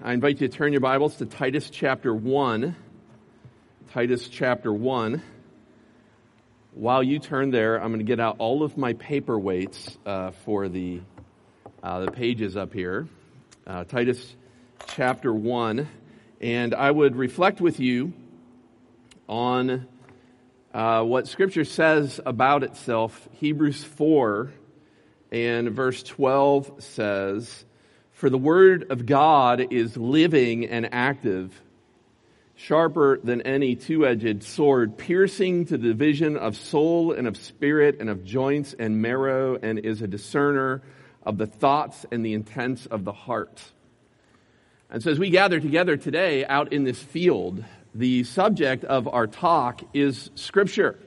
I invite you to turn your Bibles to Titus chapter 1. Titus chapter 1. While you turn there, I'm going to get out all of my paperweights for the pages up here. Titus chapter 1. And I would reflect with you on what Scripture says about itself. Hebrews 4 and verse 12 says, "For the word of God is living and active, sharper than any two-edged sword, piercing to the division of soul and of spirit and of joints and marrow, and is a discerner of the thoughts and the intents of the heart." And so as we gather together today out in this field, the subject of our talk is Scripture.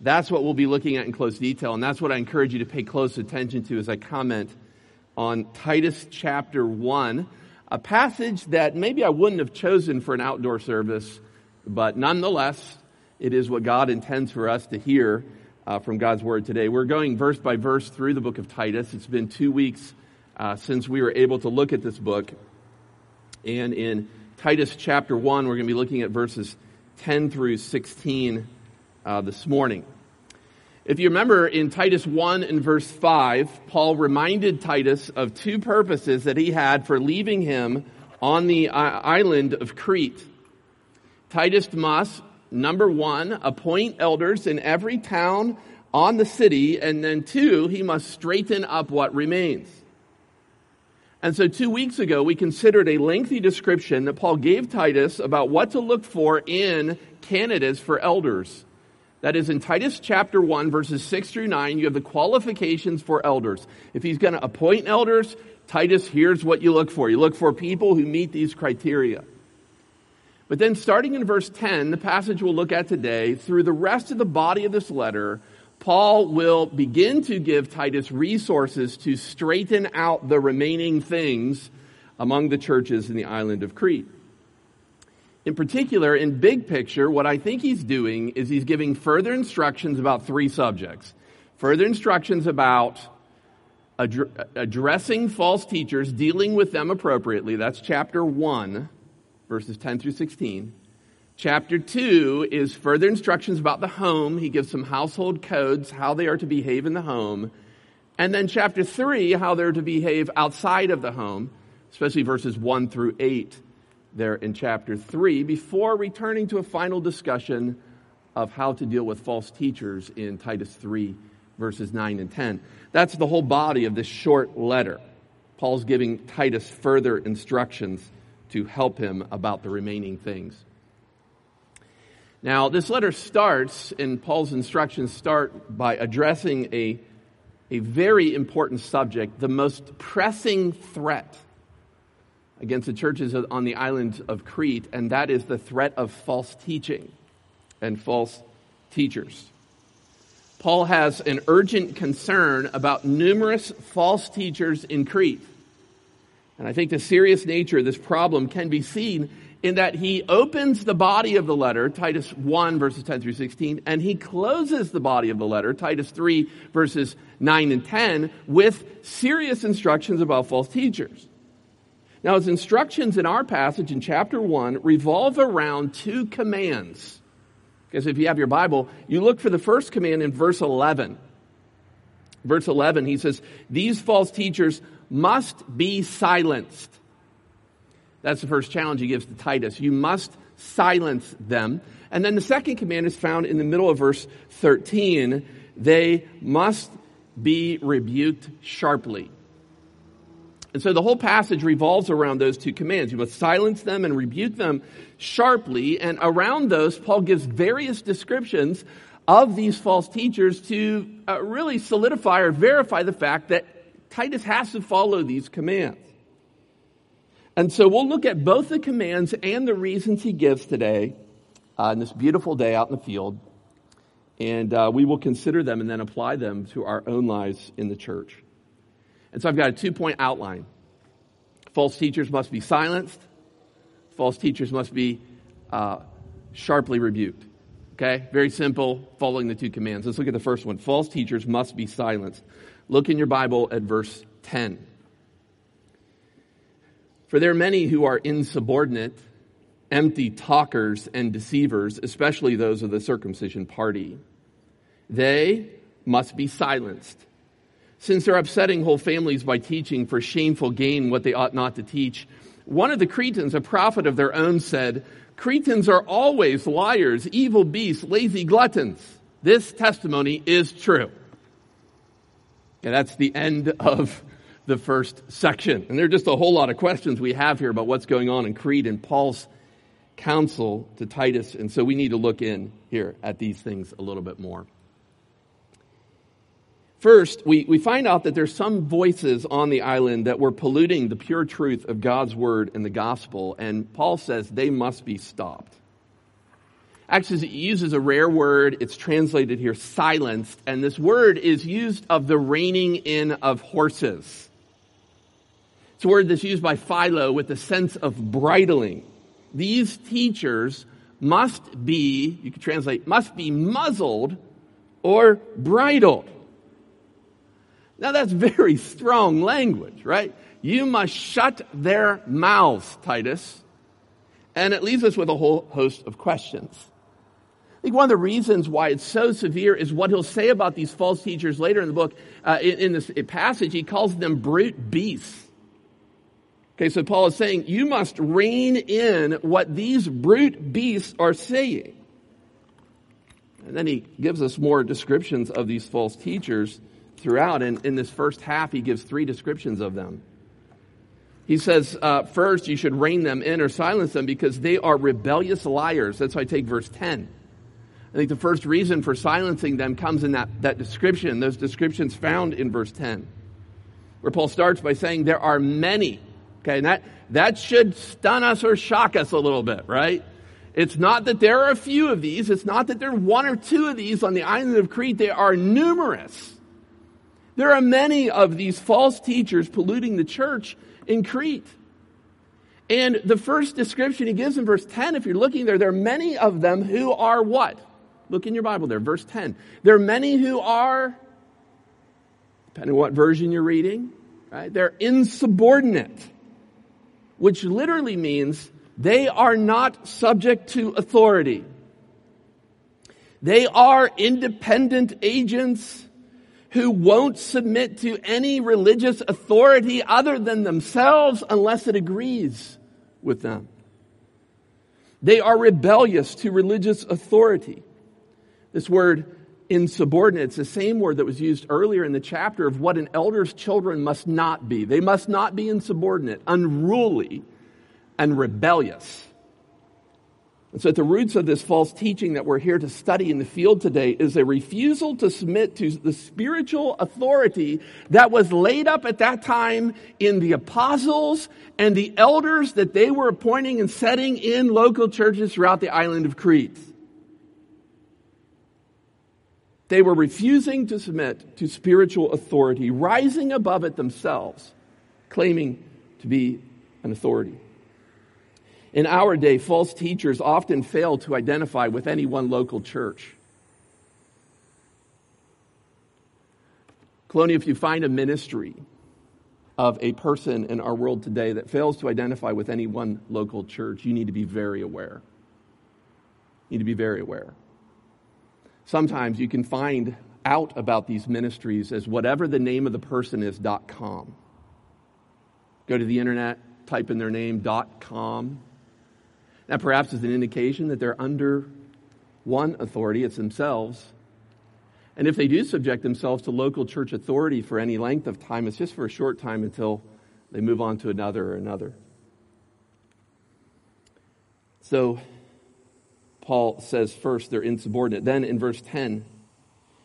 That's what we'll be looking at in close detail, and that's what I encourage you to pay close attention to as I comment on Titus chapter 1, a passage that maybe I wouldn't have chosen for an outdoor service, but nonetheless, it is what God intends for us to hear from God's Word today. We're going verse by verse through the book of Titus. It's been 2 weeks since we were able to look at this book, and in Titus chapter 1, we're going to be looking at verses 10 through 16 this morning. If you remember, in Titus 1 and verse 5, Paul reminded Titus of two purposes that he had for leaving him on the island of Crete. Titus must, number one, appoint elders in every town on the city, and then two, he must straighten up what remains. And so 2 weeks ago, we considered a lengthy description that Paul gave Titus about what to look for in candidates for elders. That is, in Titus chapter 1, verses 6 through 9, you have the qualifications for elders. If he's going to appoint elders, Titus, here's what you look for. You look for people who meet these criteria. But then starting in verse 10, the passage we'll look at today, through the rest of the body of this letter, Paul will begin to give Titus resources to straighten out the remaining things among the churches in the island of Crete. In particular, in big picture, what I think he's doing is he's giving further instructions about three subjects. Further instructions about addressing false teachers, dealing with them appropriately. That's chapter 1, verses 10 through 16. Chapter 2 is further instructions about the home. He gives some household codes, how they are to behave in the home. And then chapter 3, how they're to behave outside of the home, especially verses 1 through 8. There in chapter 3, before returning to a final discussion of how to deal with false teachers in Titus 3, verses 9 and 10. That's the whole body of this short letter. Paul's giving Titus further instructions to help him about the remaining things. Now, this letter starts, and Paul's instructions start by addressing a very important subject, the most pressing threat against the churches on the island of Crete, and that is the threat of false teaching and false teachers. Paul has an urgent concern about numerous false teachers in Crete. And I think the serious nature of this problem can be seen in that he opens the body of the letter, Titus 1, verses 10 through 16, and he closes the body of the letter, Titus 3, verses 9 and 10, with serious instructions about false teachers. Now, his instructions in our passage in chapter 1 revolve around two commands. Because if you have your Bible, you look for the first command in verse 11. Verse 11, he says, "These false teachers must be silenced." That's the first challenge he gives to Titus. You must silence them. And then the second command is found in the middle of verse 13. They must be rebuked sharply. And so the whole passage revolves around those two commands. You must silence them and rebuke them sharply. And around those, Paul gives various descriptions of these false teachers to really solidify or verify the fact that Titus has to follow these commands. And so we'll look at both the commands and the reasons he gives today on this beautiful day out in the field. And we will consider them and then apply them to our own lives in the church. And so I've got a two-point outline. False teachers must be silenced. False teachers must be sharply rebuked. Okay? Very simple, following the two commands. Let's look at the first one. False teachers must be silenced. Look in your Bible at verse 10. For there are many who are insubordinate, empty talkers and deceivers, especially those of the circumcision party. They must be silenced, since they're upsetting whole families by teaching for shameful gain what they ought not to teach. One of the Cretans, a prophet of their own, said, "Cretans are always liars, evil beasts, lazy gluttons. This testimony is true." And that's the end of the first section. And there are just a whole lot of questions we have here about what's going on in Crete and Paul's counsel to Titus. And so we need to look in here at these things a little bit more. First, we find out that there's some voices on the island that were polluting the pure truth of God's word and the gospel, and Paul says they must be stopped. Actually, it uses a rare word. It's translated here, silenced, and this word is used of the reining in of horses. It's a word that's used by Philo with the sense of bridling. These teachers must be, you could translate, must be muzzled or bridled. Now, that's very strong language, right? You must shut their mouths, Titus. And it leaves us with a whole host of questions. I think one of the reasons why it's so severe is what he'll say about these false teachers later in the book. In this passage, he calls them brute beasts. Okay, so Paul is saying, you must rein in what these brute beasts are saying. And then he gives us more descriptions of these false teachers throughout. And in this first half, he gives three descriptions of them. He says, first, you should rein them in or silence them because they are rebellious liars. That's why I take verse 10. I think the first reason for silencing them comes in that description, those descriptions found in verse 10, where Paul starts by saying there are many. Okay, and that should stun us or shock us a little bit, right? It's not that there are a few of these. It's not that there are one or two of these on the island of Crete. They are numerous. There are many of these false teachers polluting the church in Crete. And the first description he gives in verse 10, if you're looking there, there are many of them who are what? Look in your Bible there, verse 10. There are many who are, depending on what version you're reading, right? They're insubordinate, which literally means they are not subject to authority. They are independent agents who won't submit to any religious authority other than themselves unless it agrees with them. They are rebellious to religious authority. This word insubordinate, it's the same word that was used earlier in the chapter of what an elder's children must not be. They must not be insubordinate, unruly, and rebellious. And so at the roots of this false teaching that we're here to study in the field today is a refusal to submit to the spiritual authority that was laid up at that time in the apostles and the elders that they were appointing and setting in local churches throughout the island of Crete. They were refusing to submit to spiritual authority, rising above it themselves, claiming to be an authority. In our day, false teachers often fail to identify with any one local church. Colonia, if you find a ministry of a person in our world today that fails to identify with any one local church, you need to be very aware. You need to be very aware. Sometimes you can find out about these ministries as whatever the name of the person is, .com. Go to the internet, type in their name, .com. That perhaps is an indication that they're under one authority, it's themselves. And if they do subject themselves to local church authority for any length of time, it's just for a short time until they move on to another or another. So Paul says first they're insubordinate. Then in verse 10,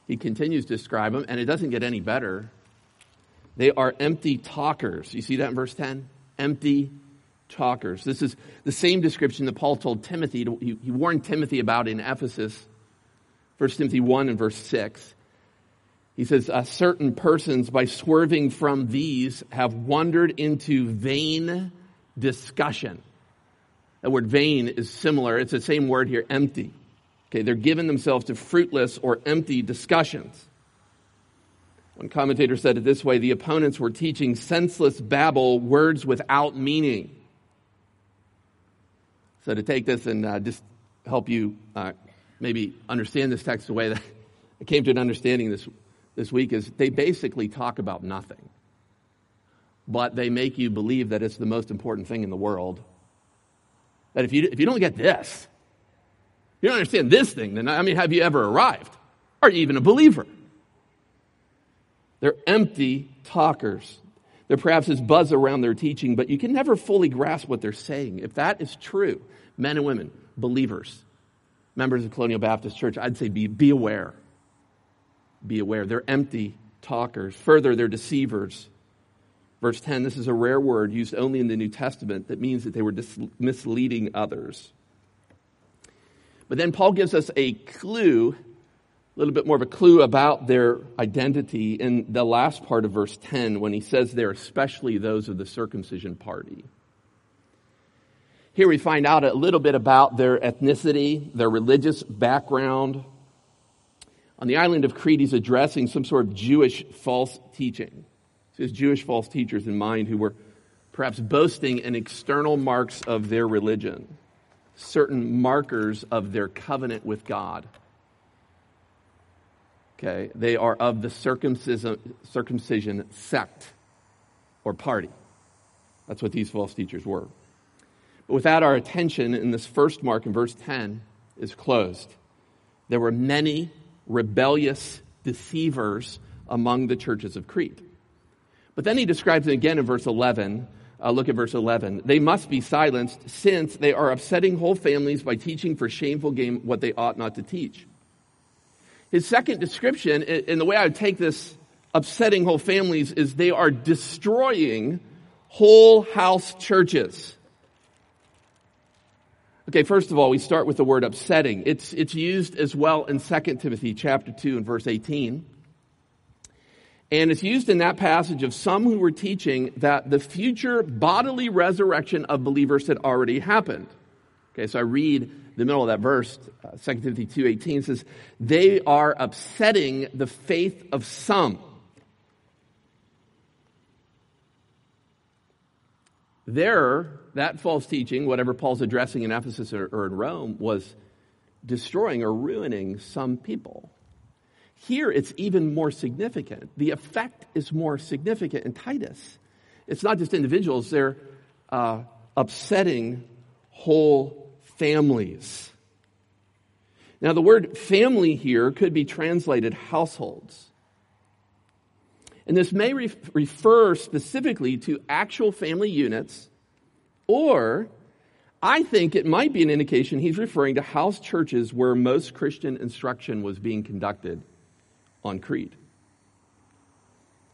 he continues to describe them, and it doesn't get any better. They are empty talkers. You see that in verse 10? Empty talkers. This is the same description that Paul told Timothy, he warned Timothy about in Ephesus, 1 Timothy 1 and verse 6. He says, certain persons by swerving from these have wandered into vain discussion. That word vain is similar. It's the same word here, empty. Okay, they're giving themselves to fruitless or empty discussions. One commentator said it this way, the opponents were teaching senseless babble, words without meaning. So to take this and just help you maybe understand this text the way that I came to an understanding this week is they basically talk about nothing, but they make you believe that it's the most important thing in the world. That if you don't get this, you don't understand this thing, then have you ever arrived? Are you even a believer? They're empty talkers. There perhaps is buzz around their teaching, but you can never fully grasp what they're saying. If that is true, men and women, believers, members of Colonial Baptist Church, I'd say be aware. Be aware. They're empty talkers. Further, they're deceivers. Verse 10, this is a rare word used only in the New Testament that means that they were misleading others. But then Paul gives us a clue, a little bit more of a clue about their identity in the last part of verse 10 when he says they're especially those of the circumcision party. Here we find out a little bit about their ethnicity, their religious background. On the island of Crete, he's addressing some sort of Jewish false teaching. So he has Jewish false teachers in mind who were perhaps boasting in external marks of their religion, certain markers of their covenant with God. Okay, they are of the circumcision sect or party. That's what these false teachers were. But without our attention, in this first mark in verse 10 is closed. There were many rebellious deceivers among the churches of Crete. But then he describes it again in verse 11. Look at verse 11. They must be silenced since they are upsetting whole families by teaching for shameful gain what they ought not to teach. His second description, and the way I would take this upsetting whole families, is they are destroying whole house churches. Okay, first of all, we start with the word upsetting. It's used as well in 2 Timothy chapter 2 and verse 18. And it's used in that passage of some who were teaching that the future bodily resurrection of believers had already happened. Okay, so I read the middle of that verse, 2 Timothy 2:18 says, they are upsetting the faith of some. There, that false teaching, whatever Paul's addressing in Ephesus or in Rome, was destroying or ruining some people. Here, it's even more significant. The effect is more significant in Titus. It's not just individuals. They're upsetting whole families. Now, the word family here could be translated households. And this may refer specifically to actual family units, or I think it might be an indication he's referring to house churches where most Christian instruction was being conducted on Crete.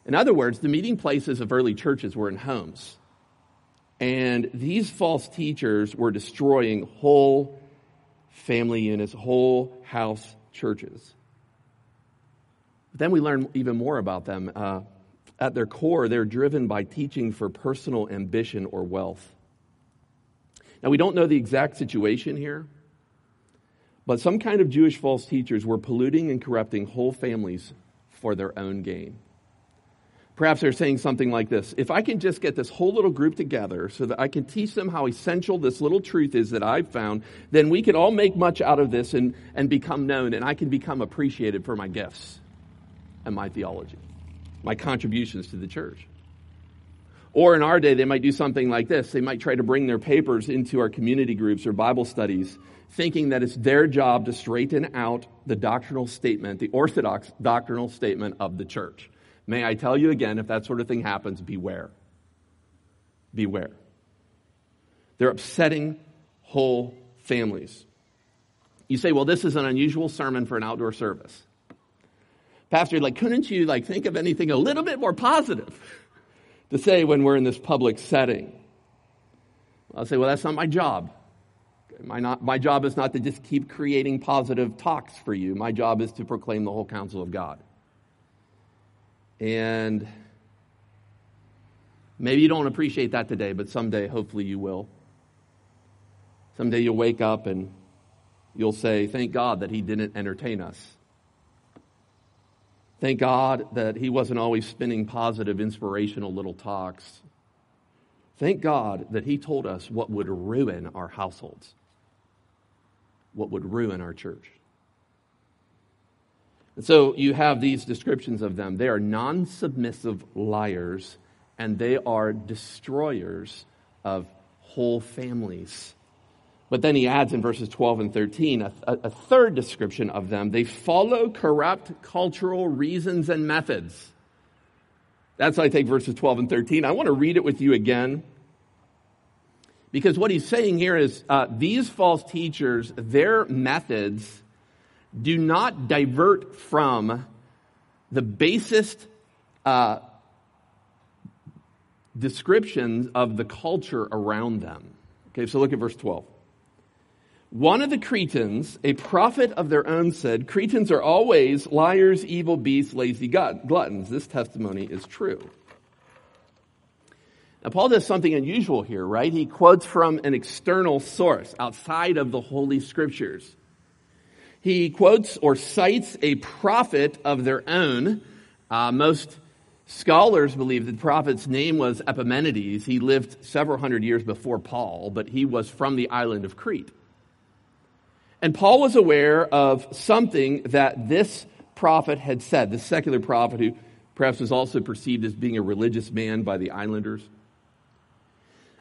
In other words, the meeting places of early churches were in homes. And these false teachers were destroying whole family units, whole house churches. But then we learn even more about them. At their core, they're driven by teaching for personal ambition or wealth. Now, we don't know the exact situation here, but some kind of Jewish false teachers were polluting and corrupting whole families for their own gain. Perhaps they're saying something like this: if I can just get this whole little group together so that I can teach them how essential this little truth is that I've found, then we can all make much out of this and become known, and I can become appreciated for my gifts and my theology, my contributions to the church. Or in our day, they might do something like this. They might try to bring their papers into our community groups or Bible studies, thinking that it's their job to straighten out the doctrinal statement, the orthodox doctrinal statement of the church. May I tell you again, if that sort of thing happens, beware. Beware. They're upsetting whole families. You say, well, this is an unusual sermon for an outdoor service. Pastor, couldn't you think of anything a little bit more positive to say when we're in this public setting? I'll say, well, that's not my job. My job is not to just keep creating positive talks for you. My job is to proclaim the whole counsel of God. And maybe you don't appreciate that today, but someday, hopefully you will. Someday you'll wake up and you'll say, thank God that he didn't entertain us. Thank God that he wasn't always spinning positive, inspirational little talks. Thank God that he told us what would ruin our households. what would ruin our church. And so you have these descriptions of them. They are non-submissive liars, and they are destroyers of whole families. But then he adds in verses 12 and 13 a third description of them. They follow corrupt cultural reasons and methods. That's why I take verses 12 and 13. I want to read it with you again, because what he's saying here is these false teachers, their methods do not divert from the basest descriptions of the culture around them. Okay, so look at verse 12. One of the Cretans, a prophet of their own, said, Cretans are always liars, evil beasts, lazy gluttons. This testimony is true. Now, Paul does something unusual here, right? He quotes from an external source outside of the Holy Scriptures. He quotes or cites a prophet of their own. Most scholars believe the prophet's name was Epimenides. He lived several hundred years before Paul, but he was from the island of Crete. And Paul was aware of something that this prophet had said, this secular prophet who perhaps was also perceived as being a religious man by the islanders.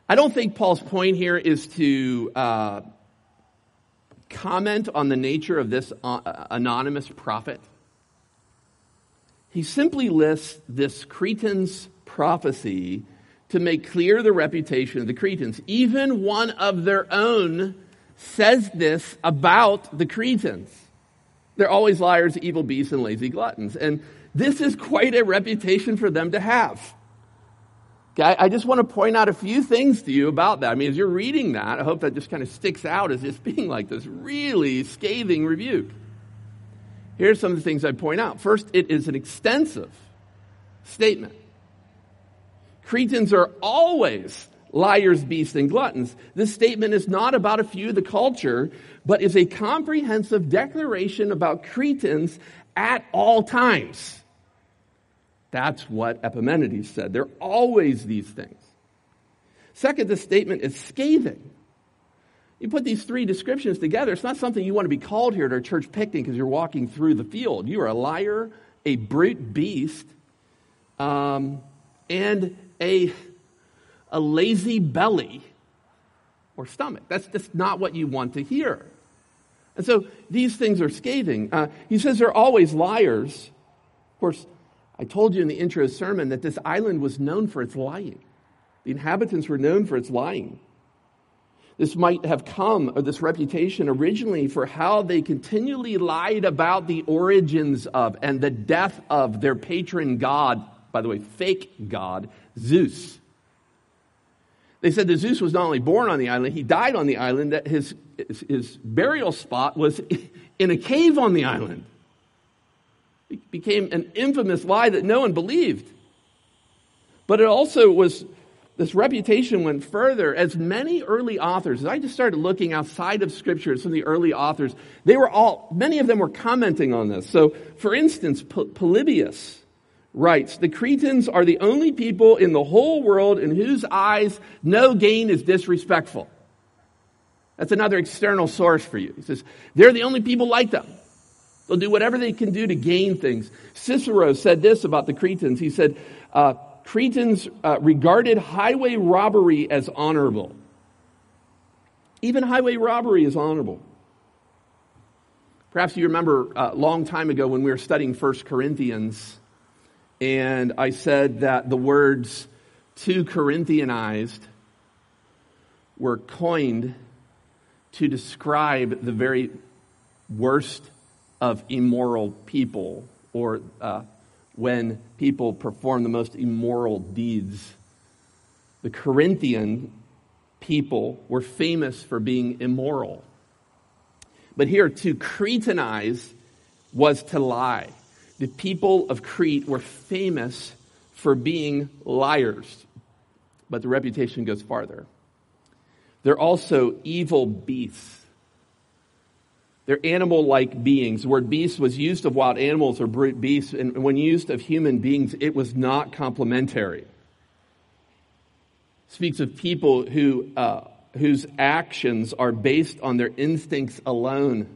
I don't think Paul's point here is to comment on the nature of this anonymous prophet. He simply lists this Cretan's prophecy to make clear the reputation of the Cretans. Even one of their own says this about the Cretans. They're always liars, evil beasts, and lazy gluttons. And this is quite a reputation for them to have. Okay, I just want to point out a few things to you about that. I mean, as you're reading that, I hope that just kind of sticks out as just being like this really scathing rebuke. Here's some of the things I point out. First, it is an extensive statement. Cretans are always liars, beasts, and gluttons. This statement is not about a few of the culture, but is a comprehensive declaration about Cretans at all times. That's what Epimenides said. They're always these things. Second, this statement is scathing. You put these three descriptions together, it's not something you want to be called here at our church picnic because you're walking through the field. You are a liar, a brute beast, and a lazy belly or stomach. That's just not what you want to hear. And so these things are scathing. He says they're always liars. Of course, I told you in the intro sermon that this island was known for its lying. The inhabitants were known for its lying. This might have come, or this reputation originally, for how they continually lied about the origins of and the death of their patron god, by the way, fake god, Zeus. They said that Zeus was not only born on the island, he died on the island, that his burial spot was in a cave on the island. It became an infamous lie that no one believed. But it also was, this reputation went further. As many early authors, as I just started looking outside of Scripture at some of the early authors, many of them were commenting on this. So, for instance, Polybius writes, the Cretans are the only people in the whole world in whose eyes no gain is disrespectful. That's another external source for you. He says, they're the only people like them. They'll do whatever they can do to gain things. Cicero said this about the Cretans. He said, Cretans regarded highway robbery as honorable. Even highway robbery is honorable. Perhaps you remember a long time ago when we were studying 1 Corinthians, and I said that the words "too Corinthianized" were coined to describe the very worst of immoral people, or when people perform the most immoral deeds. The Corinthian people were famous for being immoral. But here, to Cretanize was to lie. The people of Crete were famous for being liars. But the reputation goes farther. They're also evil beasts. They're animal-like beings. The word beast was used of wild animals or brute beasts, and when used of human beings, it was not complimentary. It speaks of people who whose actions are based on their instincts alone.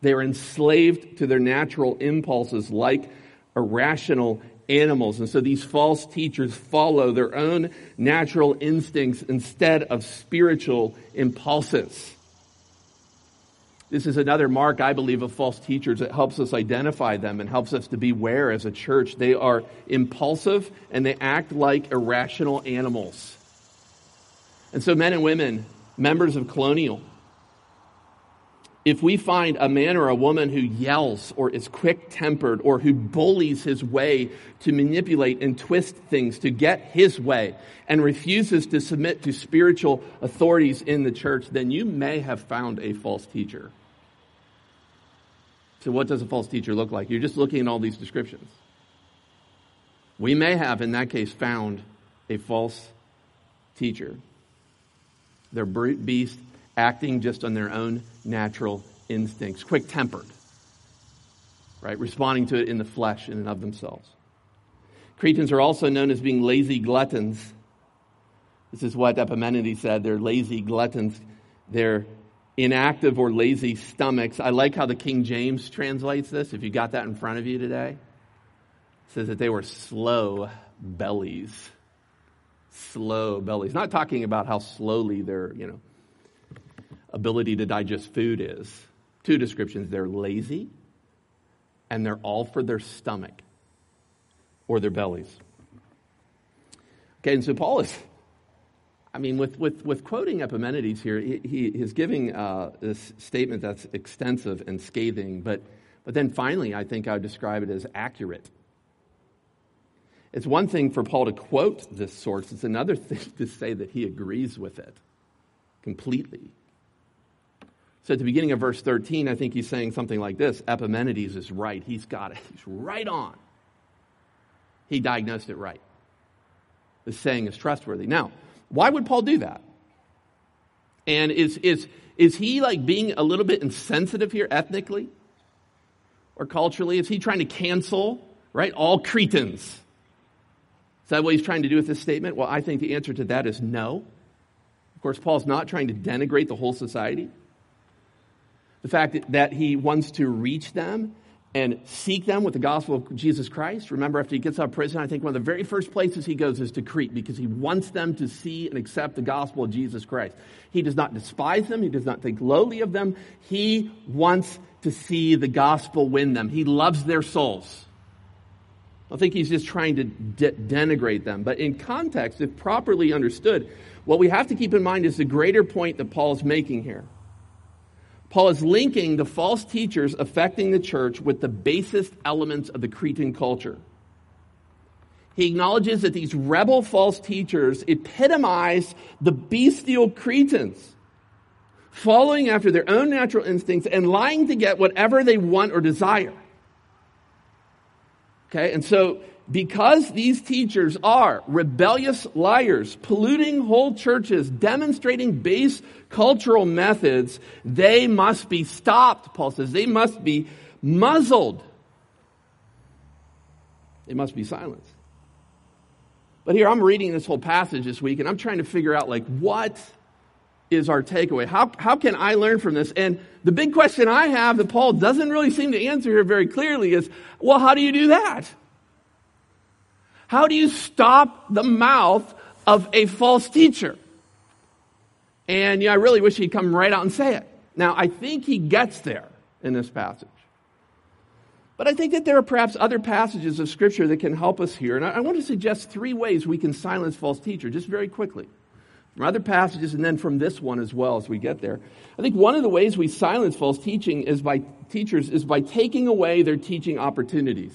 They are enslaved to their natural impulses like irrational animals. And so these false teachers follow their own natural instincts instead of spiritual impulses. This is another mark, I believe, of false teachers. It helps us identify them and helps us to beware as a church. They are impulsive and they act like irrational animals. And so men and women, members of Colonial, if we find a man or a woman who yells or is quick-tempered or who bullies his way to manipulate and twist things to get his way and refuses to submit to spiritual authorities in the church, then you may have found a false teacher. So what does a false teacher look like? You're just looking at all these descriptions. We may have, in that case, found a false teacher. They're brute beasts acting just on their own natural instincts, quick-tempered, right? Responding to it in the flesh in and of themselves. Cretans are also known as being lazy gluttons. This is what Epimenides said. They're lazy gluttons. They're inactive or lazy stomachs. I like how the King James translates this, if you got that in front of you today. It says that they were slow bellies. Slow bellies. Not talking about how slowly their, ability to digest food is. Two descriptions. They're lazy and they're all for their stomach or their bellies. Okay, and so Paul is, with quoting Epimenides here, he is giving this statement that's extensive and scathing, but then finally I think I would describe it as accurate. It's one thing for Paul to quote this source. It's another thing to say that he agrees with it completely. So at the beginning of verse 13, I think he's saying something like this. Epimenides is right. He's got it. He's right on. He diagnosed it right. The saying is trustworthy. Now, why would Paul do that? And is he like being a little bit insensitive here ethnically or culturally? Is he trying to cancel, right, all Cretans? Is that what he's trying to do with this statement? Well, I think the answer to that is no. Of course, Paul's not trying to denigrate the whole society. The fact that he wants to reach them and seek them with the gospel of Jesus Christ. Remember, after he gets out of prison, I think one of the very first places he goes is to Crete because he wants them to see and accept the gospel of Jesus Christ. He does not despise them. He does not think lowly of them. He wants to see the gospel win them. He loves their souls. I think he's just trying to denigrate them. But in context, if properly understood, what we have to keep in mind is the greater point that Paul's making here. Paul is linking the false teachers affecting the church with the basest elements of the Cretan culture. He acknowledges that these rebel false teachers epitomize the bestial Cretans, following after their own natural instincts and lying to get whatever they want or desire. Okay, and so because these teachers are rebellious liars, polluting whole churches, demonstrating base cultural methods, they must be stopped, Paul says. They must be muzzled. They must be silenced. But here, I'm reading this whole passage this week, and I'm trying to figure out, what is our takeaway? How can I learn from this? And the big question I have that Paul doesn't really seem to answer here very clearly is, well, how do you do that? How do you stop the mouth of a false teacher? And I really wish he'd come right out and say it. Now, I think he gets there in this passage. But I think that there are perhaps other passages of Scripture that can help us here. And I want to suggest three ways we can silence false teachers, just very quickly. From other passages and then from this one as well as we get there. I think one of the ways we silence false teaching is by taking away their teaching opportunities.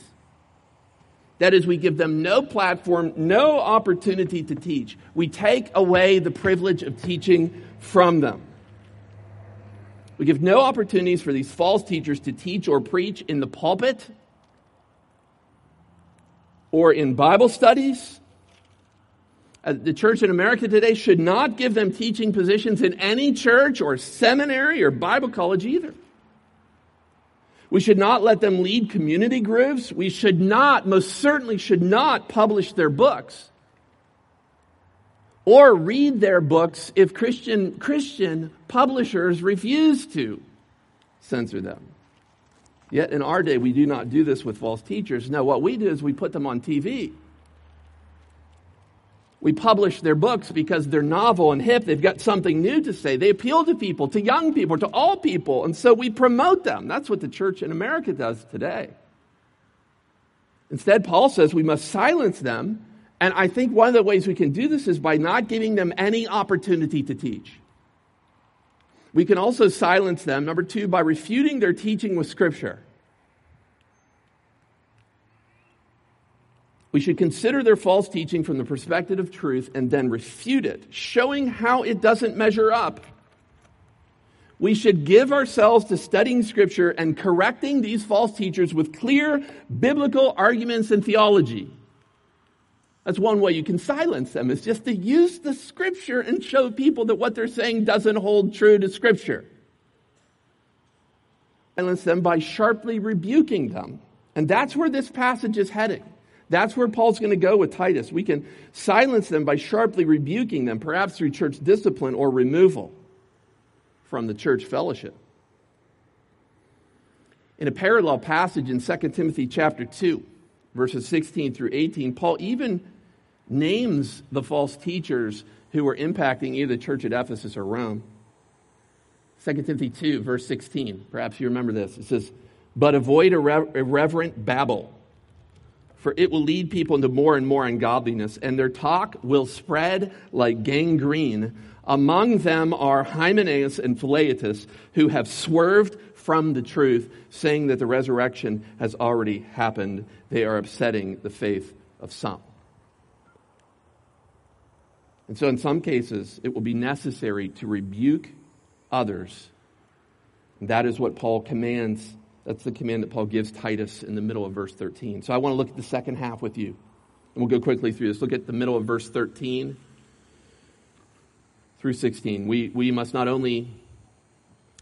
That is, we give them no platform, no opportunity to teach. We take away the privilege of teaching from them. We give no opportunities for these false teachers to teach or preach in the pulpit or in Bible studies. The church in America today should not give them teaching positions in any church or seminary or Bible college either. We should not let them lead community groups. We should not, most certainly should not, publish their books. or read their books if Christian publishers refuse to censor them. Yet in our day, we do not do this with false teachers. No, what we do is we put them on TV. We publish their books because they're novel and hip. They've got something new to say. They appeal to people, to young people, to all people. And so we promote them. That's what the church in America does today. Instead, Paul says we must silence them. And I think one of the ways we can do this is by not giving them any opportunity to teach. We can also silence them, number two, by refuting their teaching with Scripture. We should consider their false teaching from the perspective of truth and then refute it, showing how it doesn't measure up. We should give ourselves to studying Scripture and correcting these false teachers with clear biblical arguments and theology. That's one way you can silence them, is just to use the Scripture and show people that what they're saying doesn't hold true to Scripture. Silence them by sharply rebuking them. And that's where this passage is heading. That's where Paul's going to go with Titus. We can silence them by sharply rebuking them, perhaps through church discipline or removal from the church fellowship. In a parallel passage in 2 Timothy chapter 2, verses 16 through 18, Paul even names the false teachers who were impacting either the church at Ephesus or Rome. 2 Timothy 2, verse 16. Perhaps you remember this. It says, "But avoid irreverent babble, for it will lead people into more and more ungodliness, and their talk will spread like gangrene. Among them are Hymenaeus and Philetus, who have swerved from the truth, saying that the resurrection has already happened. They are upsetting the faith of some." And so in some cases, it will be necessary to rebuke others. And that is what Paul commands. That's the command that Paul gives Titus in the middle of verse 13. So I want to look at the second half with you. And we'll go quickly through this. Look at the middle of verse 13 through 16. We must not only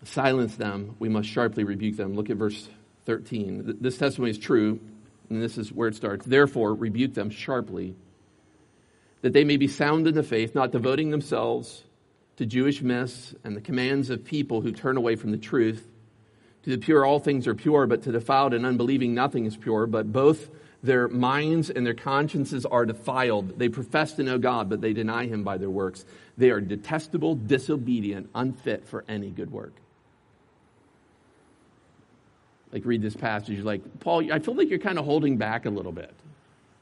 silence them, we must sharply rebuke them. Look at verse 13. This testimony is true, and this is where it starts. "Therefore, rebuke them sharply, that they may be sound in the faith, not devoting themselves to Jewish myths and the commands of people who turn away from the truth. To the pure, all things are pure, but to the defiled and unbelieving, nothing is pure. But both their minds and their consciences are defiled. They profess to know God, but they deny him by their works. They are detestable, disobedient, unfit for any good work." Like, read this passage, you're like, Paul, I feel like you're kind of holding back a little bit.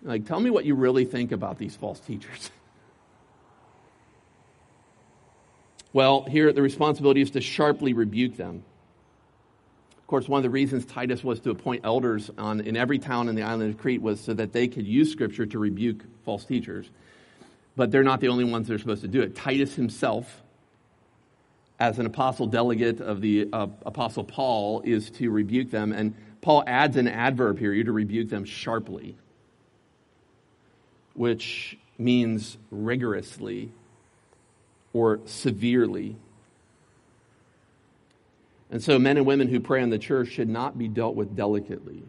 Like, tell me what you really think about these false teachers. Well, here the responsibility is to sharply rebuke them. Of course, one of the reasons Titus was to appoint elders in every town in the island of Crete was so that they could use Scripture to rebuke false teachers. But they're not the only ones that are supposed to do it. Titus himself, as an apostle delegate of the apostle Paul, is to rebuke them. And Paul adds an adverb here, you're to rebuke them sharply, which means rigorously or severely. And so men and women who prey on the church should not be dealt with delicately.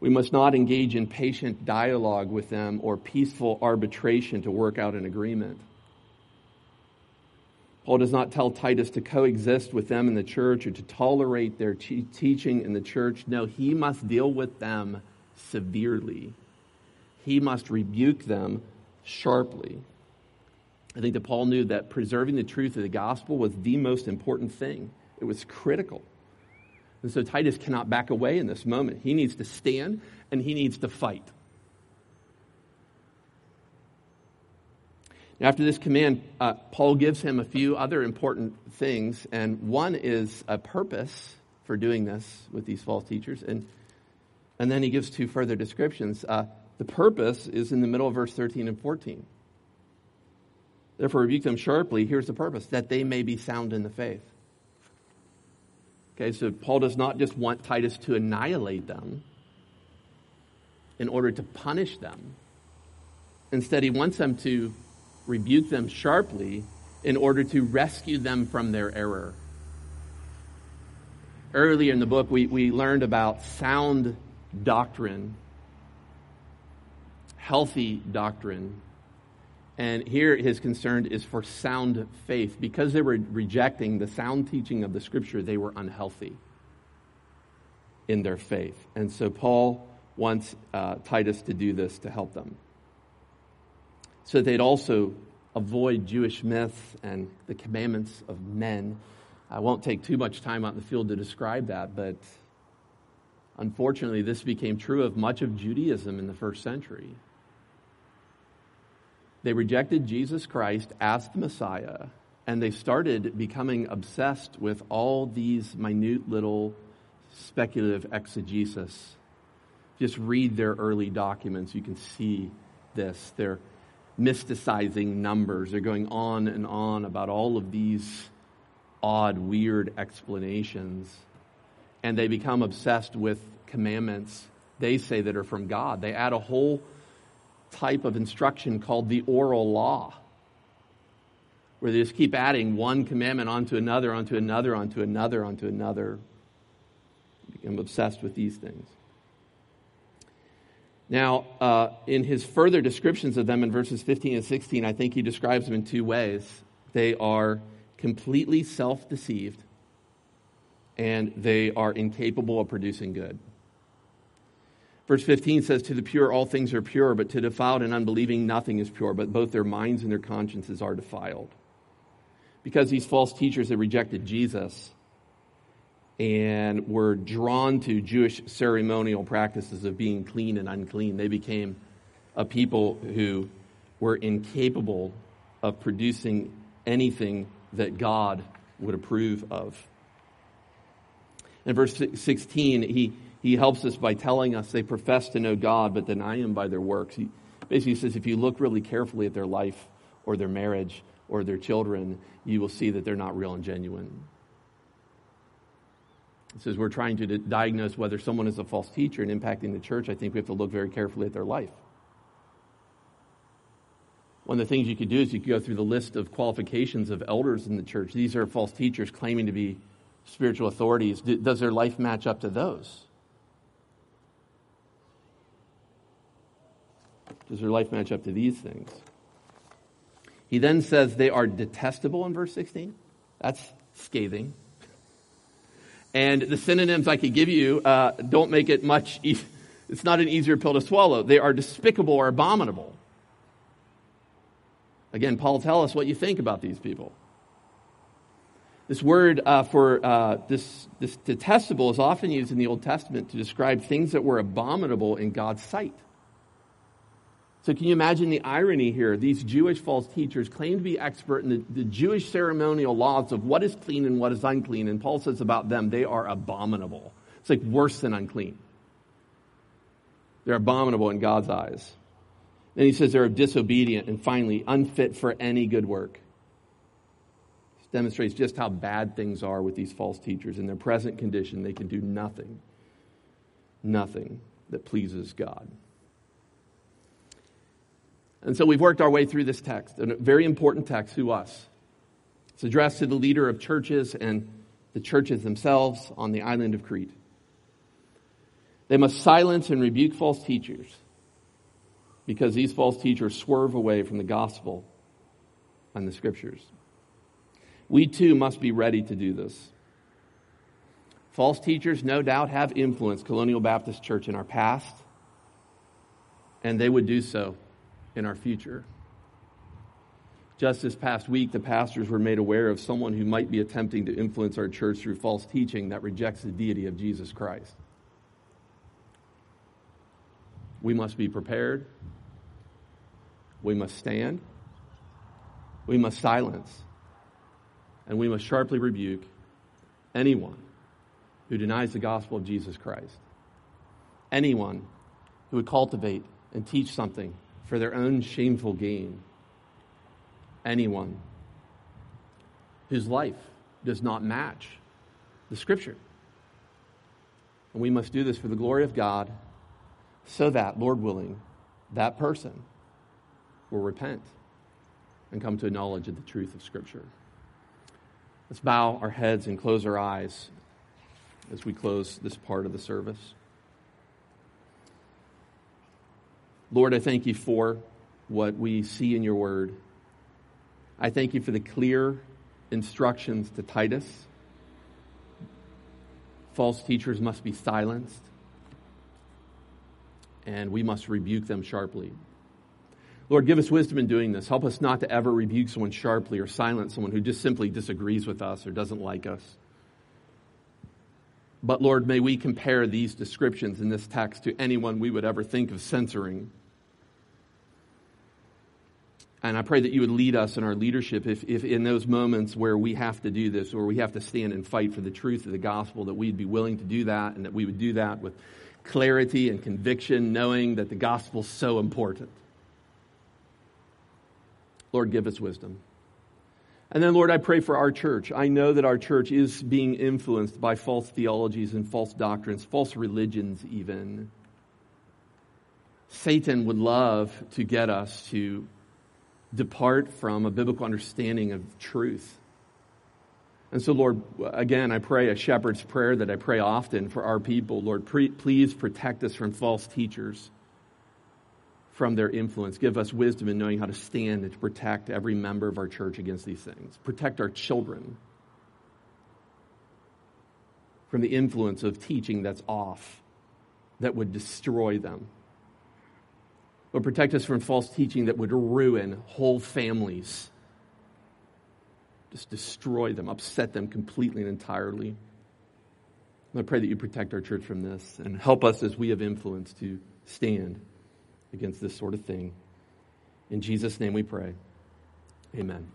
We must not engage in patient dialogue with them or peaceful arbitration to work out an agreement. Paul does not tell Titus to coexist with them in the church or to tolerate their teaching in the church. No, he must deal with them severely. He must rebuke them sharply. I think that Paul knew that preserving the truth of the gospel was the most important thing. It was critical. And so Titus cannot back away in this moment. He needs to stand and he needs to fight. After this command, Paul gives him a few other important things, and one is a purpose for doing this with these false teachers, and then he gives two further descriptions. The purpose is in the middle of verse 13 and 14. "Therefore, rebuke them sharply." Here's the purpose, that they may be sound in the faith. Okay, so Paul does not just want Titus to annihilate them in order to punish them. Instead, he wants them to rebuke them sharply in order to rescue them from their error. Earlier in the book, we learned about sound doctrine, healthy doctrine, And here his concern is for sound faith. Because they were rejecting the sound teaching of the Scripture, they were unhealthy in their faith. And so Paul wants Titus to do this to help them, so they'd also avoid Jewish myths and the commandments of men. I won't take too much time out in the field to describe that, but unfortunately, this became true of much of Judaism in the first century. They rejected Jesus Christ as the Messiah, and they started becoming obsessed with all these minute little speculative exegesis. Just read their early documents. You can see this. They're mysticizing numbers. They're going on and on about all of these odd, weird explanations. And they become obsessed with commandments they say that are from God. They add a whole type of instruction called the oral law, where they just keep adding one commandment onto another, onto another, onto another, onto another. Become obsessed with these things. Now, in his further descriptions of them in verses 15 and 16, I think he describes them in two ways. They are completely self-deceived, and they are incapable of producing good. Verse 15 says, "To the pure all things are pure, but to defiled and unbelieving nothing is pure, but both their minds and their consciences are defiled." Because these false teachers had rejected Jesus and were drawn to Jewish ceremonial practices of being clean and unclean, they became a people who were incapable of producing anything that God would approve of. In verse 16, he helps us by telling us they profess to know God, but deny him by their works. He basically says if you look really carefully at their life or their marriage or their children, you will see that they're not real and genuine. It says we're trying to diagnose whether someone is a false teacher and impacting the church. I think we have to look very carefully at their life. One of the things you could do is you could go through the list of qualifications of elders in the church. These are false teachers claiming to be spiritual authorities. Does their life match up to those? Does their life match up to these things? He then says they are detestable in verse 16. That's scathing. And the synonyms I could give you don't make it much, it's not an easier pill to swallow. They are despicable or abominable. Again, Paul, tell us what you think about these people. This word for this detestable is often used in the Old Testament to describe things that were abominable in God's sight. So can you imagine the irony here? These Jewish false teachers claim to be expert in the Jewish ceremonial laws of what is clean and what is unclean. And Paul says about them, they are abominable. It's like worse than unclean. They're abominable in God's eyes. Then he says they're disobedient and finally unfit for any good work. This demonstrates just how bad things are with these false teachers. In their present condition, they can do nothing that pleases God. And so we've worked our way through this text, a very important text to us. It's addressed to the leader of churches and the churches themselves on the island of Crete. They must silence and rebuke false teachers because these false teachers swerve away from the gospel and the Scriptures. We too must be ready to do this. False teachers no doubt have influenced Colonial Baptist Church in our past, and they would do so in our future. Just this past week, the pastors were made aware of someone who might be attempting to influence our church through false teaching that rejects the deity of Jesus Christ. We must be prepared. We must stand. We must silence. And we must sharply rebuke anyone who denies the gospel of Jesus Christ. Anyone who would cultivate and teach something for their own shameful gain. Anyone whose life does not match the Scripture. And we must do this for the glory of God so that, Lord willing, that person will repent and come to a knowledge of the truth of Scripture. Let's bow our heads and close our eyes as we close this part of the service. Lord, I thank you for what we see in your word. I thank you for the clear instructions to Titus. False teachers must be silenced, and we must rebuke them sharply. Lord, give us wisdom in doing this. Help us not to ever rebuke someone sharply or silence someone who just simply disagrees with us or doesn't like us. But Lord, may we compare these descriptions in this text to anyone we would ever think of censoring. And I pray that you would lead us in our leadership if in those moments where we have to do this, or we have to stand and fight for the truth of the gospel, that we'd be willing to do that, and that we would do that with clarity and conviction, knowing that the gospel's so important. Lord, give us wisdom. And then, Lord, I pray for our church. I know that our church is being influenced by false theologies and false doctrines, false religions even. Satan would love to get us to depart from a biblical understanding of truth. And so, Lord, again, I pray a shepherd's prayer that I pray often for our people. Lord, please protect us from false teachers, from their influence. Give us wisdom in knowing how to stand and to protect every member of our church against these things. Protect our children from the influence of teaching that's off, that would destroy them. Or protect us from false teaching that would ruin whole families, just destroy them, upset them completely and entirely. And I pray that you protect our church from this, and help us as we have influence to stand against this sort of thing. In Jesus' name we pray. Amen.